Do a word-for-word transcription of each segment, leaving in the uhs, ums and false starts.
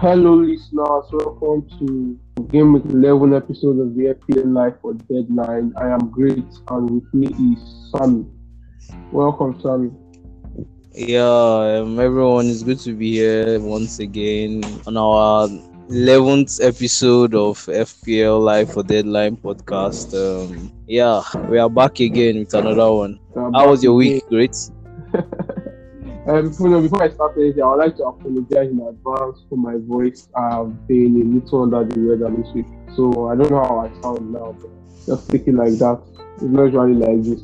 Hello, listeners. Welcome to Game Week eleven episode of the F P L Live for Deadline. I am great, and with me is Sammy. Welcome, Sammy. Yeah, um, everyone, it's good to be here once again on our eleventh episode of F P L Live for Deadline podcast. Um, yeah, we are back again with another one. How was your week, great? Um, you know, before I start anything, I would like to apologize in advance for my voice. I've been a little under the weather this week, so I don't know how I sound now, but just speaking like that, it's not usually like this.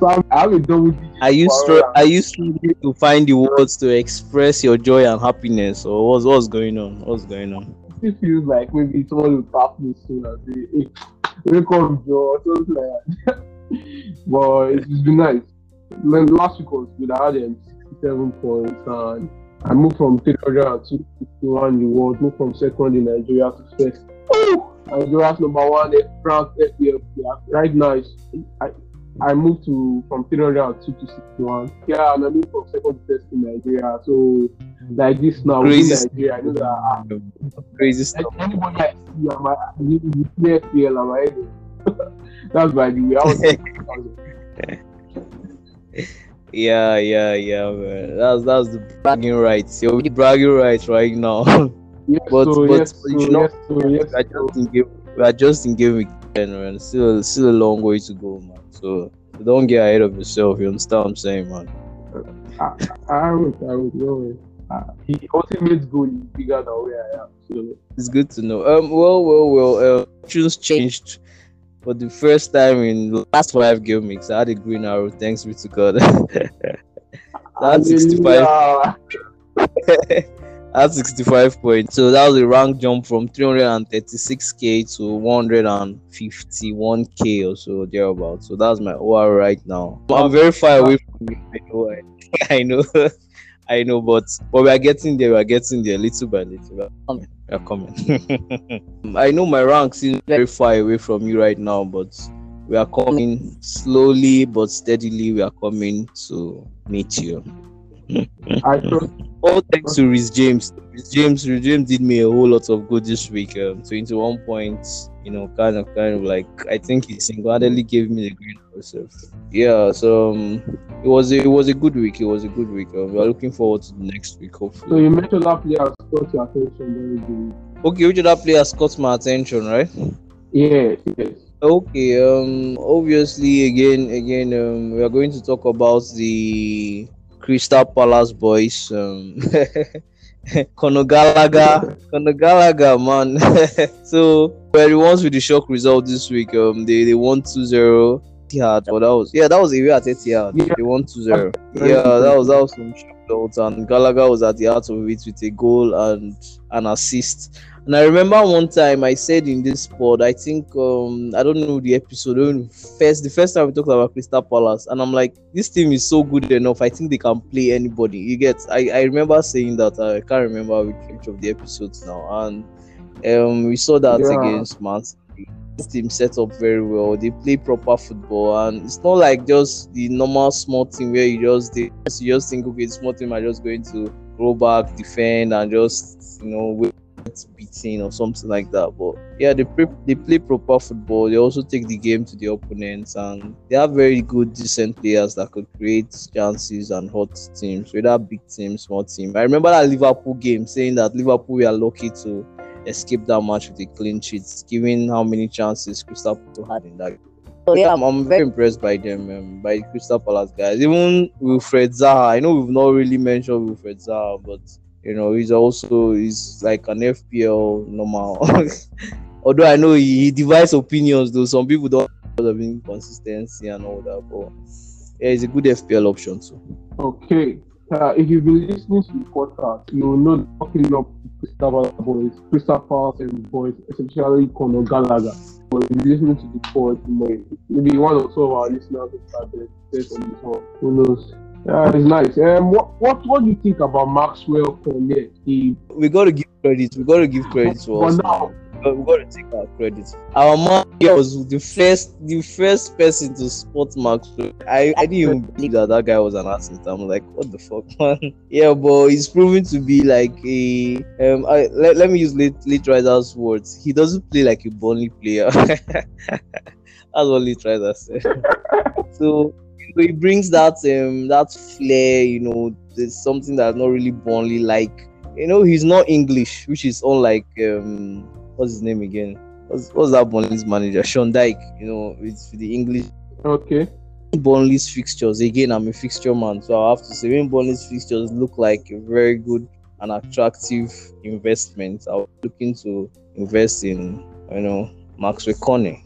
So I'm, I have a double digit. Are you str- Are you struggling to find the words to express your joy and happiness, or what's what's going on? What's going on? It feels like maybe someone will tap me soon and say, "Hey, wake up, Joe," or something like that. But it's been nice. Last week was good. I had um, sixty-seven points, and I moved from third to one in the world, moved from second in Nigeria to first. Oh, Nigeria's number one, France, F P F. Right now, I I moved to from third two to sixty-one. Yeah, and I moved from second to first in Nigeria. So like this now, in Nigeria, I know that uh, crazy stuff. Anybody I see, I'm I need F P L. I'm ahead. That's by the way. I was. yeah yeah yeah man. that's that's the bragging rights. You're bragging rights right now. Yes, but so, but yes, you so, know yes, so, I just so. Game, we are just in game week ten, man. Still still a long way to go, man. So don't get ahead of yourself, you understand what I'm saying, man? I I would I would know the ultimate goal is bigger than where I am. So it's good to know. Um well well well uh things changed. For the first time in the last five game weeks, I had a green arrow. Thanks be to God. That's sixty-five. That's sixty-five points. So that was a rank jump from three hundred thirty-six k to one hundred fifty-one k or so thereabout. So that's my O R right now. I'm very far away from you. I know. I know. I know. But but we are getting there. We are getting there little by little. Are coming. I know my rank seems very far away from you right now, but we are coming slowly but steadily. We are coming to meet you. I trust. All thanks to Reece James. Reece James, Reece James did me a whole lot of good this week. Um, twenty-one points, you know, kind of, kind of like I think he single-handedly gave me the green also. Yeah, so um, it was a, it was a good week. It was a good week. Um, we are looking forward to the next week, hopefully. So you mentioned that player has caught your attention. Okay, which other player has caught my attention, right? Yes. Yes. Okay. Um. Obviously, again, again, um, we are going to talk about the Crystal Palace boys. um Conor Gallagher Conor Gallagher man. So we're the ones with the shock result this week. um they they won two zero. Yeah, but that was yeah that was away at Etihad. Yeah. They won two zero. Yeah, that was that was some shock result, and Gallagher was at the heart of it with a goal and an assist. And I remember one time I said in this pod, I think um I don't know the episode when first the first time we talked about Crystal Palace, and I'm like, this team is so good enough. I think they can play anybody. You get? I, I remember saying that. I can't remember which, which of the episodes now. And um we saw that yeah. against Man City. This team set up very well. They play proper football, and it's not like just the normal small team where you just you just think, okay, small team are just going to roll back, defend, and just you know. Wait. Beating or something like that, but yeah, they pre- they play proper football. They also take the game to the opponents, and they have very good, decent players that could create chances and hurt teams, whether big team, small team. I remember that Liverpool game, saying that Liverpool were lucky to escape that match with a clean sheet, given how many chances Crystal had in that game. So yeah, I'm, I'm very impressed by them, um, by Crystal Palace guys. Even Wilfred Zaha. I know we've not really mentioned Wilfred Zaha, but you know, he's also he's like an F P L normal. Although I know he, he divides opinions, though some people don't have inconsistency and all that. But yeah, it's a good F P L option too. Okay, uh, if you've been listening to the podcast, you will know talking up Crystal Palace, Crystal Palace and boys, especially Conor Gallagher. But if you're listening to the podcast, maybe one or two of our listeners will start their test on this one. Who knows? Yeah, it's nice. Um, what, what what do you think about Maxwel Cornet? He... We got to give credit. We got to give credit to us. For now, But we gotta take our credit. Our man was the first, the first person to spot Maxwell. I, I didn't even believe that that guy was an artist. I'm like, what the fuck, man? Yeah, but he's proven to be like a um. I, let, let me use late late rider's words. He doesn't play like a Burnley player. That's what late rider said. So. So he brings that um that flair, you know, there's something that's not really Burnley like. You know, he's not English, which is unlike um what's his name again? What's, what's that Burnley's manager? Sean Dyche, you know, it's the English. Okay. Burnley's fixtures. Again, I'm a fixture man, so I have to say when Burnley's fixtures look like a very good and attractive investment, I was looking to invest in, you know, Maxwel Cornet.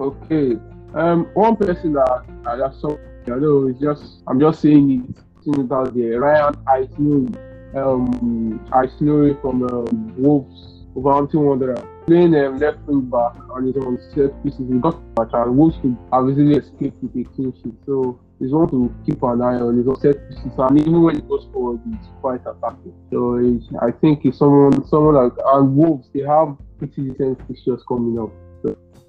Okay. Um, one person that I just saw, I know it's just I'm just saying it, seeing it out there. Ryan Aït-Nouri, um, Aït-Nouri from um, Wolves, Wolverhampton Wanderers, playing um, left wing back on his own set pieces. He got much, and Wolves could have easily escaped with a clean sheet. So he's one to keep an eye on his own set pieces, and even when he goes forward, he's quite attacking. So it's, I think it's someone, someone like and Wolves, they have pretty decent fixtures coming up.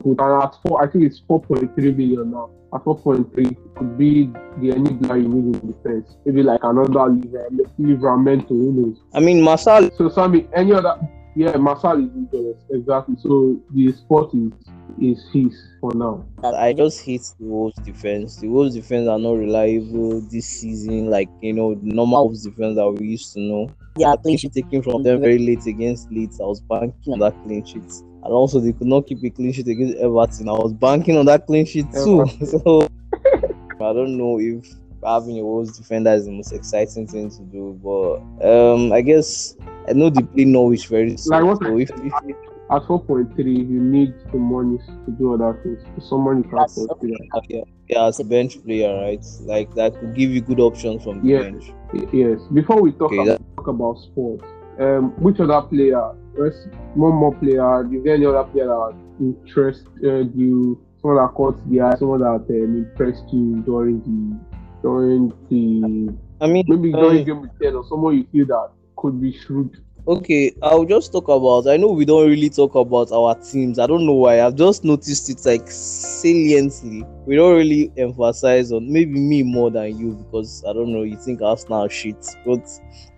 And at four, I think it's four point three billion now. At four point three, could be the any player you need in defense. Maybe like another Livramento, who knows? I mean, Masal. So, Sammy, any other? Yeah, Masal is interested. Exactly. So the spot is is his for now. I just hate the Wolves defense. The Wolves defense are not reliable this season. Like, you know, the normal Wolves defense that we used to know. Yeah, clean sheet taken from them very late against Leeds. I was banking on that clean sheet. And also, they could not keep a clean sheet against Everton. I was banking on that clean sheet too. So, I don't know if having a Wolves defender is the most exciting thing to do. But um, I guess I know they play Norwich very soon. Like so if, if it, at four point three, you need the money to do other things. Someone you can't play. Yeah, yeah, as a bench player, right? Like that could give you good options from the yes. bench. Yes. Before we talk, okay, about, talk about sports, um, which other player? One more player, is there any other player that interested you, someone that caught the eye, someone that um, impressed you during the, during the, I mean, maybe um, during game ten or someone you feel that could be shrewd? Okay, I'll just talk about, I know we don't really talk about our teams, I don't know why, I've just noticed it like saliently, we don't really emphasize on, maybe me more than you, because I don't know, you think Arsenal shit, but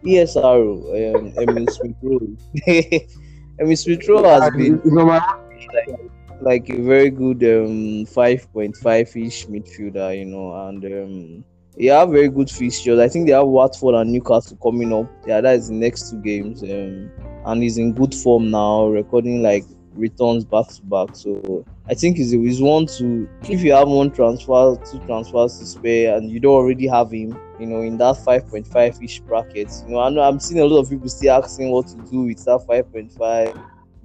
E S R O, um, Emile Smith Rowe, Emile Smith Rowe has been like, like a very good um, five point five-ish midfielder, you know, and um, they have very good fixtures. I think they have Watford and Newcastle coming up. Yeah, that is the next two games. Um, and he's in good form now, recording like returns back to back. So I think he's, he's one to, if you have one transfer, two transfers to spare, and you don't already have him, you know, in that five point five-ish bracket. You know, I know I'm seeing a lot of people still asking what to do with that five point five.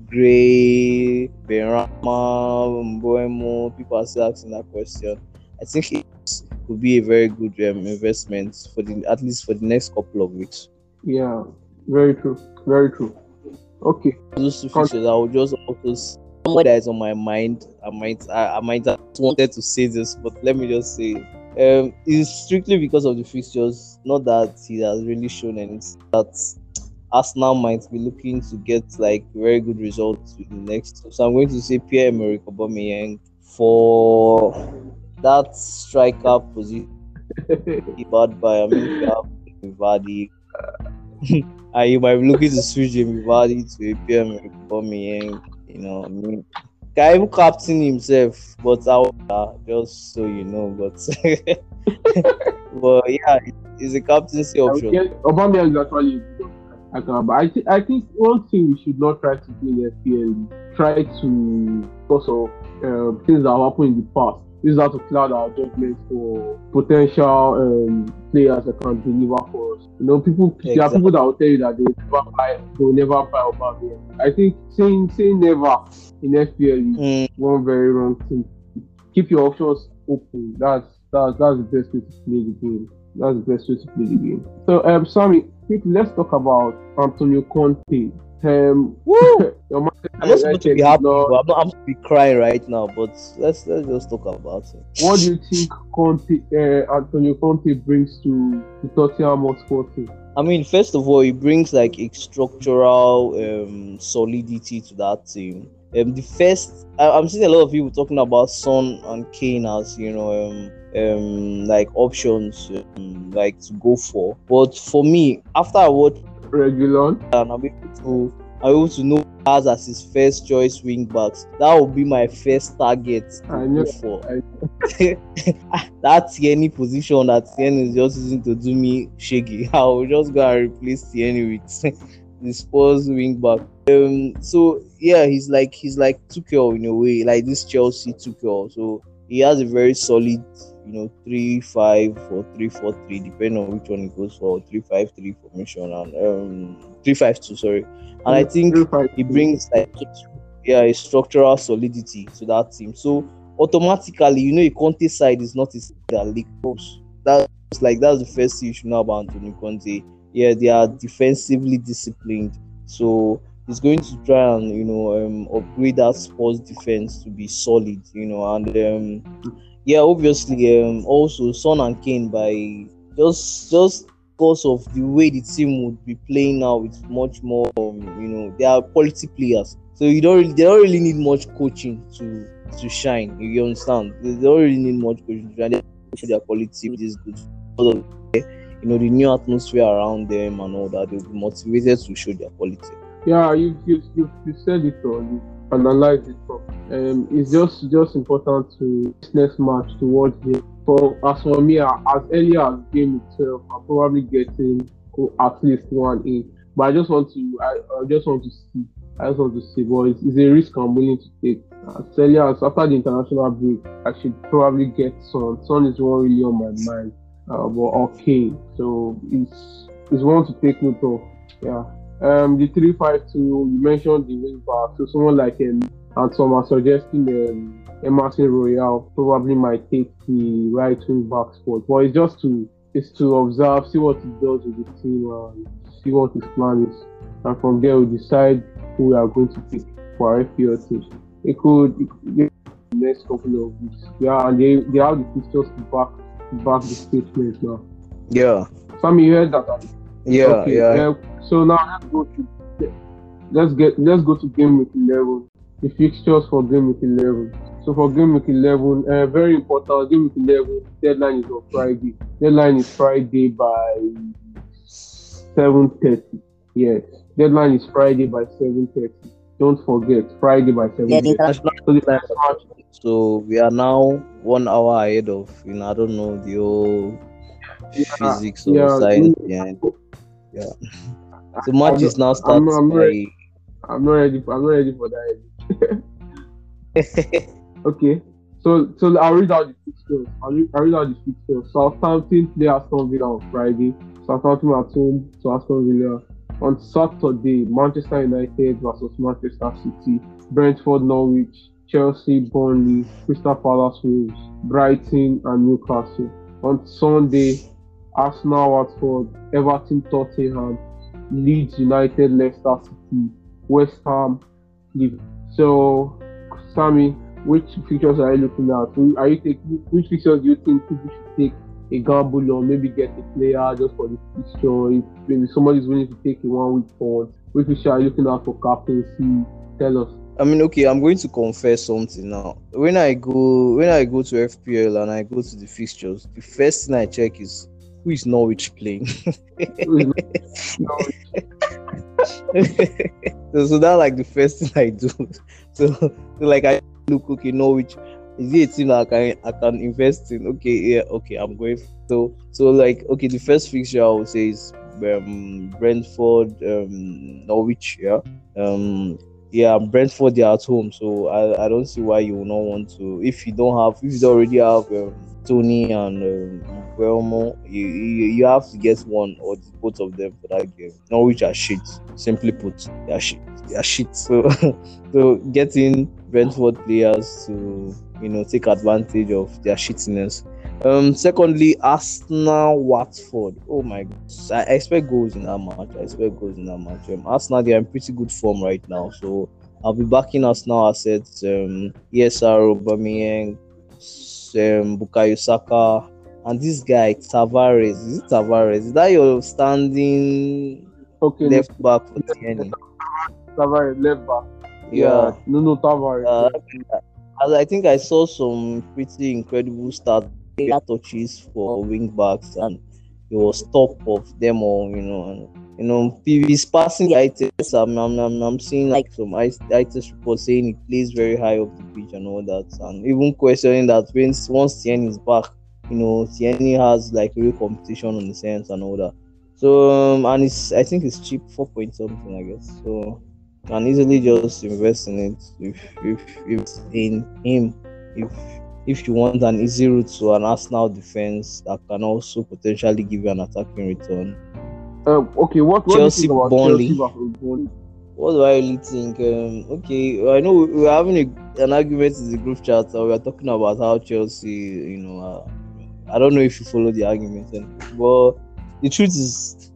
Gray, Benrahma, Mboemo, people are still asking that question. I think it could be a very good um, investment for the at least for the next couple of weeks. Yeah, very true, very true. Okay. Those two features, I will just focus. What is on my mind, I might, I, I might have wanted to say this, but let me just say, um, it's strictly because of the fixtures. Not that he has really shown anything. That Arsenal might be looking to get like very good results in the next. So I'm going to say Pierre Emerick Aubameyang for that striker position, bad by I mean, Vardy. And you might be looking to switch Jamie Vardy to A P M for me, and you know, I mean, Karim captain himself, but I uh, just so you know, but but yeah, it, it's a captaincy option. Aubameyang is actually I can, but I think I think one thing we should not try to do in F P L, try to also uh, things that happened in the past. Use that to cloud our judgment for potential um, players that can deliver for us. You know, people exactly. There are people that will tell you that they will never buy, they will never buy Aubameyang. I think saying saying never in F P L is mm. one very wrong thing. Keep your options open. That's that's that's the best way to play the game. That's the best way to play the game. So, um, Sammy, let's talk about Antonio Conte. Um, Woo! I'm not supposed to be happy, not... but I'm not supposed to be crying right now. But let's let's just talk about it. What do you think Conte, uh, Antonio Conte brings to to Tottenham Hotspur team? I mean, first of all, he brings like a structural um, solidity to that team. Um, the first, I, I'm seeing a lot of people talking about Son and Kane as, you know, um, um, like options, um, like to go for. But for me, after I watched Reguilon, and I'm able to, I'm able to know as as his first choice wing backs. That will be my first target to I know, go for. I know. That's any position that Tierney is just using to do me shaky. I will just go and replace Tierney with the Spurs wing back. Um, so yeah, he's like he's like Tuchel in a way, like this Chelsea Tuchel. So he has a very solid, you know, three five or three four three, depending on which one he goes for. Three five three formation and um three five two, sorry. And I think he brings like yeah a structural solidity to that team. So automatically, you know, a Conte side is not a side that league goals. That's like that's the first thing you should know about Antonio Conte. Yeah, they are defensively disciplined. So he's going to try and, you know, um, upgrade that Spurs defense to be solid, you know, and um, yeah, obviously, um, also Son and Kane by just just because of the way the team would be playing now, it's much more, um, you know, they are quality players, so you don't really, they don't really need much coaching to to shine. You understand? They don't really need much coaching to shine. Their quality is good. You know, the new atmosphere around them and all that, they'll be motivated to show their quality. Yeah, you you you, you said it all. You analyzed it all. Um, it's just just important to this next match to watch it. For as for me, as early as game itself, I'm probably getting at least one in. But I just want to I, I just want to see. I just want to see. But it's, it's a risk I'm willing to take. As early as after the international break, I should probably get Son. Son is one really on my mind. Uh, but okay, so it's it's one to take note of. Yeah. Um, the three five two you mentioned the wing back, so someone like him, and some are suggesting um, Emerson Royal probably might take the right wing back spot. But it's just to it's to observe, see what he does with the team, and see what his plan is, and from there we decide who we are going to pick for F P L team. It could it, the next couple of weeks. Yeah, and they they have the fixtures to back back the statement now. Yeah. Sammy, you heard that? Right? Yeah, okay, yeah. Um, So now let's go to let's get let's go to game week eleven. The fixtures for game week eleven. So for game week eleven, uh, very important. Game week eleven deadline is on Friday. Deadline is Friday by seven thirty. Yes, deadline is Friday by seven thirty. Don't forget Friday by seven thirty. Yeah, so we are now one hour ahead of you know I don't know the old yeah, physics or yeah, science. Yeah. yeah. The match is now starting. I'm, I'm, by... I'm not ready. For, I'm not ready for that. Okay, so so I'll read out the fixtures. I'll read, I'll read out the fixtures. Southampton play Aston Villa on Friday. Southampton at home to Aston Villa on Saturday. Manchester United versus Manchester City. Brentford, Norwich, Chelsea, Burnley, Crystal Palace, Wolves, Brighton, and Newcastle. On Sunday, Arsenal, Watford, Everton, Tottenham. Leeds United, Leicester City, West Ham. So, Sammy, which fixtures are you looking at? Are you taking which fixtures do you think people should take a gamble or maybe get a player just for the fixture? If maybe somebody is willing to take a one-week pause, which fixture are you looking at for captaincy? Tell us. I mean, okay, I'm going to confess something now. When I go, when I go to F P L and I go to the fixtures, the first thing I check is, who is Norwich playing? Norwich. so, so that's like the first thing I do. So, so like I look, okay, Norwich, is it a team that I can, I can invest in? Okay, yeah, okay, I'm going. So, so like, okay, the first fixture I would say is um, Brentford, um, Norwich, yeah. Um, yeah, Brentford, they're at home. So I, I don't see why you will not want to, if you don't have, if you don't already have um, Tony and um, Velmo, you, you you have to get one or both of them for that game. Norwich are shit. Simply put, they are shit. They are shit. So, so getting Brentford players to you know take advantage of their shittiness Um, secondly, Arsenal Watford. Oh my God, I, I expect goals in that match. I expect goals in that match. Um, Arsenal, they are in pretty good form right now, so I'll be backing Arsenal assets. Um, E S R, Aubameyang, um, Bukayo Saka, and this guy Tavares. Is it Tavares? Is that your standing okay, left back for the T N E? Tavares left back. Yeah, yeah. Nuno Tavares. Uh, I think I saw some pretty incredible stats. Touches for wing backs, and he was top of them all, you know. And you know, P V's passing I T S. I'm, I'm, I'm, I'm seeing like some I T S reports saying he plays very high up the pitch and all that, and even questioning that when once Tierney is back, you know, Tierney has like real competition on the sense and all that. So, um, and it's I think it's cheap, four point something, I guess. So, and easily just invest in it if if if it's in him if. If you want an easy route to an Arsenal defense that can also potentially give you an attacking return. Um, okay, what, what Chelsea, do you think about Burnley? Chelsea Burnley? What do I really think? Um, okay, I know we were having a, an argument in the group chat, and we were talking about how Chelsea, you know, uh, I don't know if you follow the argument, but the truth is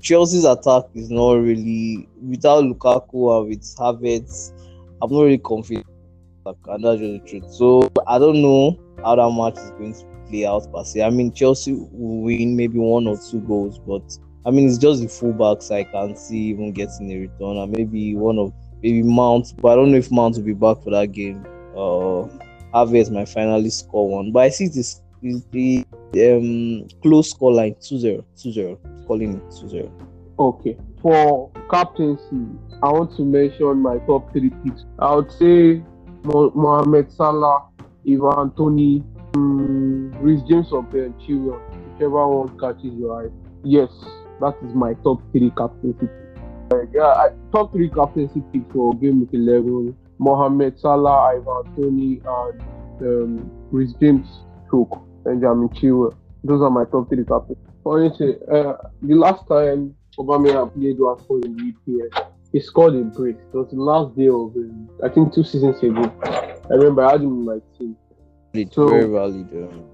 Chelsea's attack is not really, without Lukaku and with Havertz, I'm not really confident. And that's just the truth. So I don't know how that match is going to play out per se. I mean, Chelsea will win maybe one or two goals, but I mean it's just the fullbacks I can't see even getting a return, and maybe one of maybe Mount, but I don't know if Mount will be back for that game. Uh, Havertz might finally score one, but I see this is the um close scoreline two zero, two zero, calling it two zero. Okay, for captaincy, I want to mention my top three picks. I would say Mohamed Salah, Ivan Toney, um, Reece James or Ben Chilwell, whichever one catches your eye. Yes, that is my top three captaincy. Uh, yeah, I, top three captaincy picks for game with eleven. Mohamed Salah, Ivan Toney, and um, Reece James, Stroke, Benjamin Chilwell. Those are my top three captains. Honestly, uh, the last time Aubameyang played was for the E P L. He scored a brace. It was the last day of, um, I think, two seasons ago. I remember I had him in my team. It's so, very valid. Um.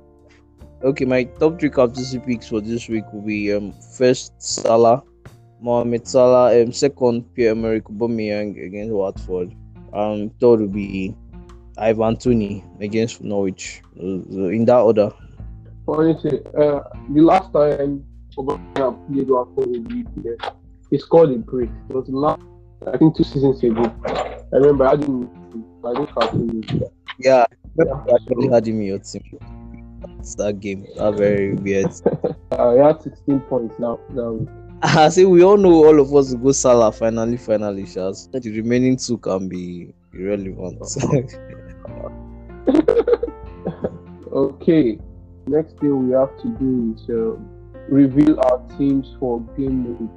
Okay, my top three captaincy picks for this week will be um first Salah, Mohamed Salah, um second Pierre Emerick Aubameyang against Watford, um third will be Ivan Toney against Norwich. Uh, in that order. Honestly, uh, the last time Aubameyang played Watford in the E P L, he scored a brace. It was the last. I think two seasons ago. I remember I didn't. I didn't have him. Yeah, yeah, I actually had him in your team. That's that game. That very weird. uh, we had sixteen points now. Now. I say we all know all of us will go Salah finally. Finally, Shaz. The remaining two can be irrelevant. Okay. Next thing we have to do is uh, reveal our teams for game week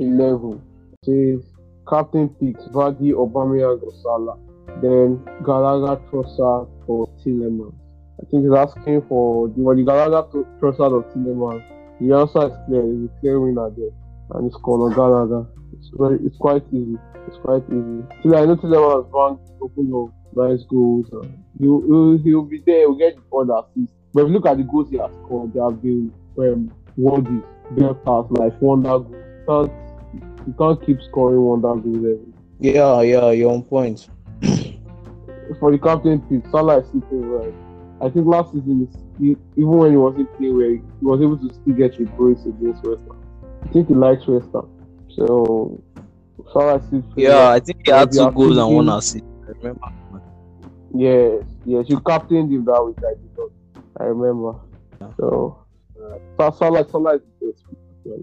eleven. Says captain picks Vardy, Aubameyang, or Salah. Then Gallagher, Trossard, or Tielemans. I think he's asking for the, the Gallagher, Trossard, or Tielemans. The answer is clear. He's a clear winner there, and it's Conor Gallagher. It's very, it's quite easy. It's quite easy. Till I know Tielemans has won open of nice goals. He'll, he'll he'll be there. He'll get all the assists. But if you look at the goals he has scored, they have been um, worthy. They're past like wonder goals. You can't keep scoring one down to eleven. Yeah, yeah, you're on point. For the captain pick, Salah is sleeping right. I think last season, he, even when he wasn't playing well, he was able to still get a brace against West Ham. I think he likes West Ham. So, Salah is sleeping right. Yeah, I think he had two goals and one assist. I remember. Yes, yes, you captained him that week, I did. I remember. Yeah. So, uh, Salah, Salah is the best pick.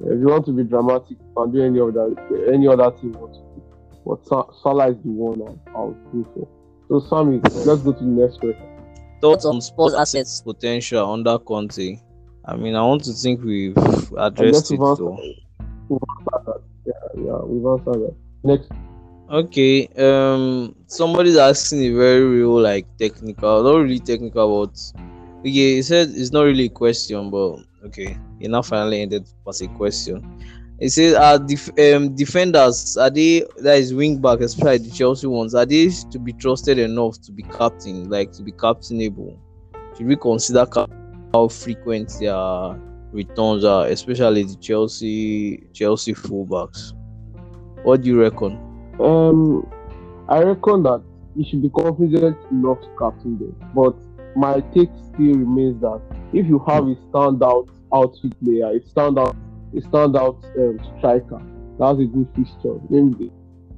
If you want to be dramatic, you can do any other any other thing you want to do. But Sa- Salah is the one I'll do for. So Sammy, let's go to the next question. Thoughts on Spurs assets potential under Conte? I mean, I want to think we've addressed it though. We've answered that. Yeah, yeah, we've answered that. Next. Okay. Um, somebody's asking a very real, like technical, not really technical, but okay, he said it's not really a question, but. Okay, it now finally ended as a question. It says, are def- um, defenders, are they, that is wing back, especially the Chelsea ones, are they to be trusted enough to be captain, like to be captainable? should we consider how frequent their returns are, especially the Chelsea Chelsea fullbacks? What do you reckon? Um, I reckon that you should be confident enough to captain them. But my take still remains that if you have a standout outfit player, a standout a standout um, striker, that's a good fixture. Maybe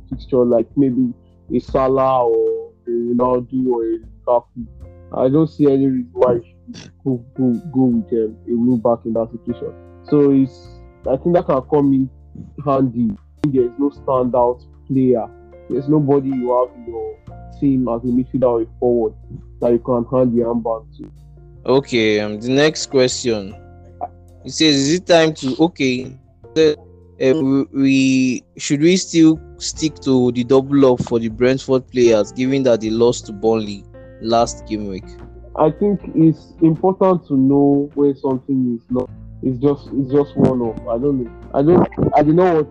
a fixture like maybe a Salah or a Ronaldo or a Lukaku. I don't see any reason why you should go, go, go with um, a wing back in that situation. So it's I think that can come in handy. There is no standout player. There's nobody you have in your team as a midfielder or a forward that you can hand the armband to. Okay, um, the next question. It says, is it time to okay? Uh, we, we should we still stick to the double up for the Brentford players, given that they lost to Burnley last game week? I think it's important to know when something is not. It's just it's just one off. I don't know. I don't. I don't know what.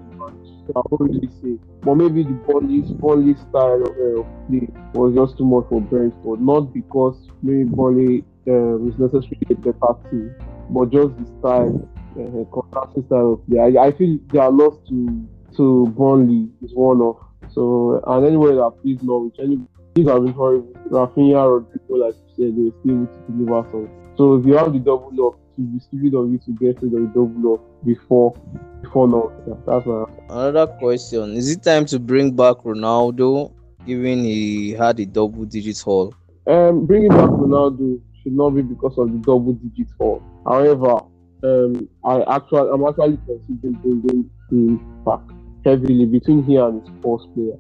I won't really say, but maybe the Burnley, Burnley style of uh, play was just too much for Brentford. Not because maybe Burnley um, is necessarily a better team, but just the style, uh, contrasting style of play. I, I feel their loss to to Burnley is one off. So and anyway, that please Norwich, any these have been horrible. Rafinha or people like you said, they were still able to deliver some. So if you have the double up, it would be stupid of you to get rid of the double up before. For now, yeah, that's my answer. Another question: is it time to bring back Ronaldo, given he had a double-digit haul? Um, bringing back Ronaldo should not be because of the double-digit haul. However, um, I actually, I'm actually considering bringing him back heavily between here and his first player,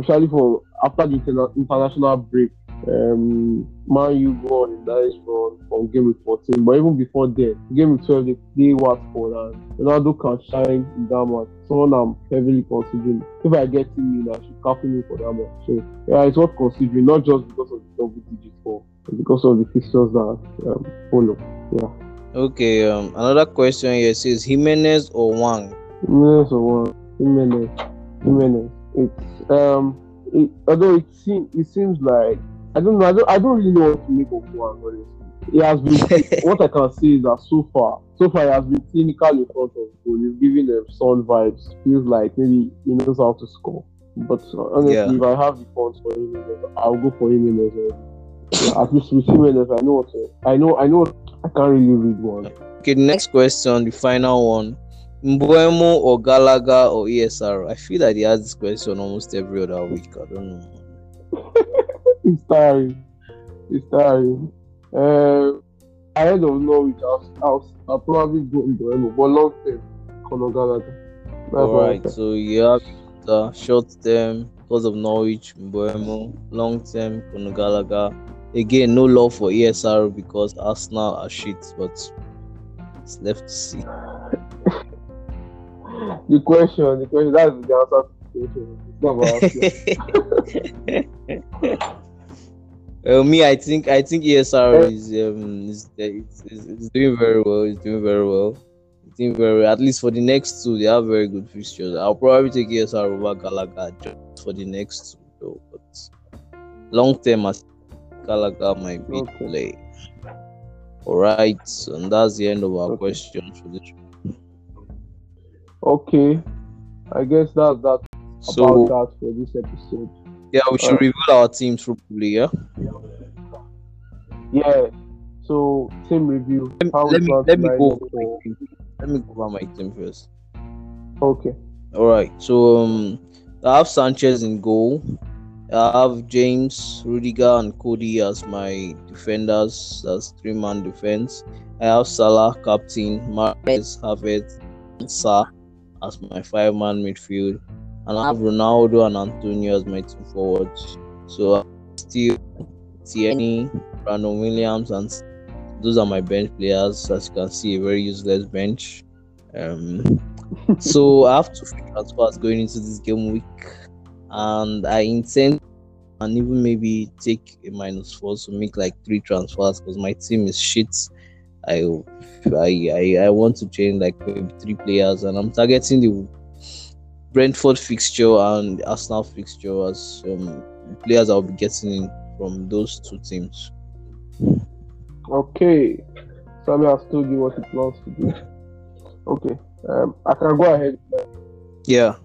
especially for after the interna- international break. Um, Man U go on a nice run from game week fourteen, but even before then, game week twelve, they play Watford and Ronaldo can shine in that match. Someone I'm heavily considering. If I get him in, I should captain him for that match. So yeah, it's worth considering, not just because of the double digit four, but because of the fixtures that um, follow. Yeah. Okay. Um, another question here says Jimenez or Hwang? Jimenez or Hwang? Jimenez. Jimenez. It's um. It, although it seems it seems like. I don't know. I don't, I don't really know what to make of Hwang, honestly. He has been. What I can say is that so far, so far he has been clinical in front of goal. He's giving them Son vibes. Feels like maybe he knows how to score. But honestly, yeah. If I have the funds for him, I'll go for him as well. At least with him, I know what to, I know. I know. I can't really read one. Okay, next question, the final one: Mbeumo or Gallagher or E S R? I feel like he has this question almost every other week. I don't know. It's tiring. It's tiring. Uh, I don't know which I'll, I'll, I'll probably go with Mbeumo, but long term, Conor Gallagher. Alright, so you have uh, short term because of Norwich, Mbeumo, long term, Conor Gallagher. Again, no love for E S R because Arsenal are shit, but it's left to see. the question, the question, that's the answer. uh, me, I think I think E S R is um is, is, is, is doing very well. It's doing very well. It's doing very well. At least for the next two, they have very good fixtures. I'll probably take E S R over Gallagher just for the next two, though. But long term, as Gallagher might be okay. Play. All right, and that's the end of our okay. Questions for this. Okay, I guess that's that. So, about that for this episode. Yeah, we should uh, reveal our teams probably, yeah? Yeah. So, team review. Let, How let, me, let me go over my team. Let me go over my team first. Okay. Alright, so um, I have Sanchez in goal. I have James, Rudiger and Cody as my defenders. That's three-man defense. I have Salah, captain, Marquez, Havertz, and Sa as my five-man midfield. And I have Ronaldo and Antonio as my two forwards. So I still Tierney, Brandon Williams, and those are my bench players. As you can see, a very useless bench. Um, so I have two free transfers going into this game week, and I intend and even maybe take a minus four, so make like three transfers because my team is shit. I I I, I want to change like maybe three players, and I'm targeting the Brentford fixture and Arsenal fixture as um, players I'll be getting in from those two teams. Okay. Sammy has told you what he plans to do. Okay. Um, I can go ahead. Yeah.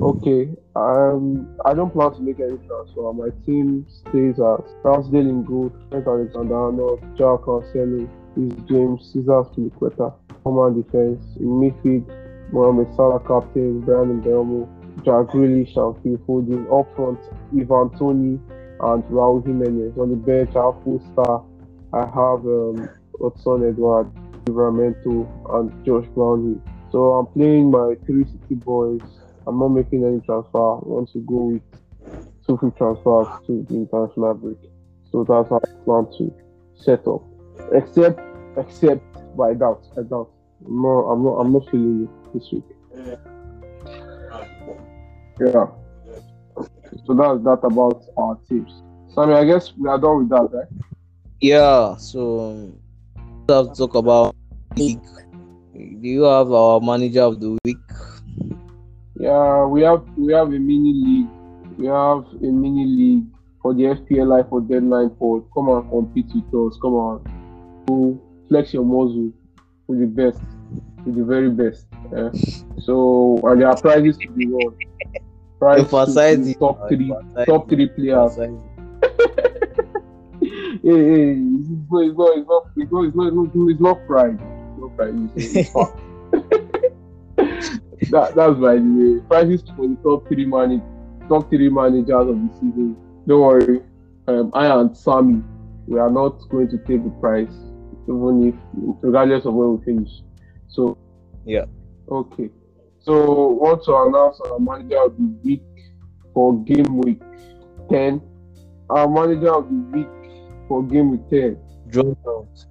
Okay. Um, I don't plan to make any transfer. My team stays at Ramsdale in goal, Trent Alexander-Arnold, João Cancelo, Reece James, César Azpilicueta, command defense, in midfield, Mohamed Salah captain, Bryan Mbeumo, Jack Grealish and Phil Foden, up front, Ivan Toney and Raúl Jiménez. On the bench, I have full star. I have um, Hudson-Odoi, Livramento and Josh Brownlee. So I'm playing my three City boys. I'm not making any transfer. I want to go with two free transfers to the international break. So that's how I plan to set up. Except, except, but I doubt, I doubt. No, I'm not, I'm not feeling it this week. Yeah. So that's that about our tips. Sammy, I guess we are done with that, right? Yeah. So we have to talk about league. Do you have our manager of the week? Yeah, we have we have a mini league. We have a mini league for the F P L I for deadline pod. Come on, compete with us. Come on, we'll flex your muscle with the best, with the very best. Yeah. So, and there are prizes to be won. Prizes to be top three, emphasize. top three players. hey, hey, it's not, it's not, it's not, it's not, it's not pride. It's not pride. It's fact. That, that's by the way. Prizes for the top three manage, top three managers of the season. Don't worry, um, I and Sammy, we are not going to take the prize, even if, regardless of where we finish. So, yeah. Okay. So, want to announce our manager of the week for game week ten. Our manager of the week for game week ten. John Jones.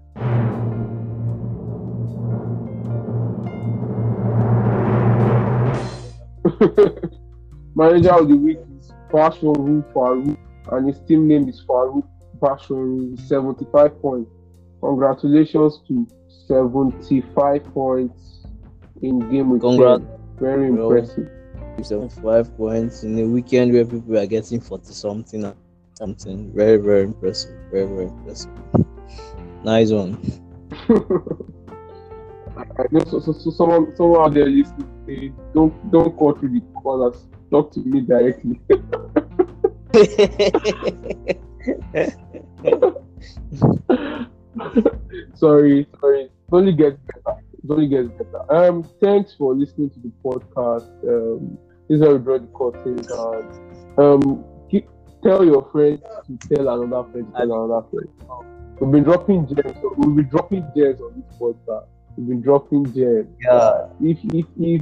Manager of the week is fashion faru, and his team name is Faru Fashion seventy-five points. Congratulations to seventy-five points in game week. Congrats. Very bro. Impressive. seventy-five points in a weekend where people are getting forty something something. Very, very impressive. Very, very impressive. Nice one. I know so, so, so someone someone out there listening. Hey, don't don't call through the callers. Talk to me directly. sorry, sorry. It only gets better. It only gets better. Um, thanks for listening to the podcast. Um, this is how we draw the curtains. And um, keep, tell your friends to tell another friend to tell another friend. We've been dropping gems. So we'll be dropping gems on this podcast. We've been dropping gems. Yeah. If if if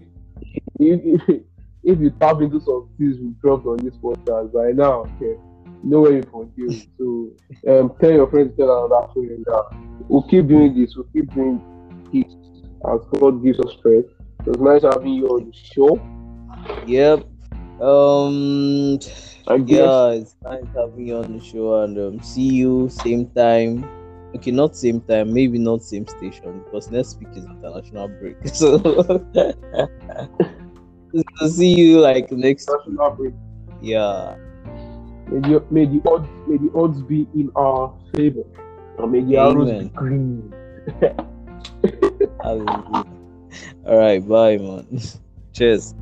if if, if you tap into some things we dropped on this podcast by now, okay, no way you forgive. So um, tell your friends, tell another friend. We'll keep doing this. We'll keep doing this as God gives us strength. It was nice having you on the show. Yep. Um. I guess. Yeah, it's nice having you on the show, and um, see you same time. Okay, not same time, maybe not same station, because next week is international break. So, so see you like next international week. Break. Yeah. May the, may the odds may the odds be in our favor. Or may the arrows be green. All right, bye, man. Cheers.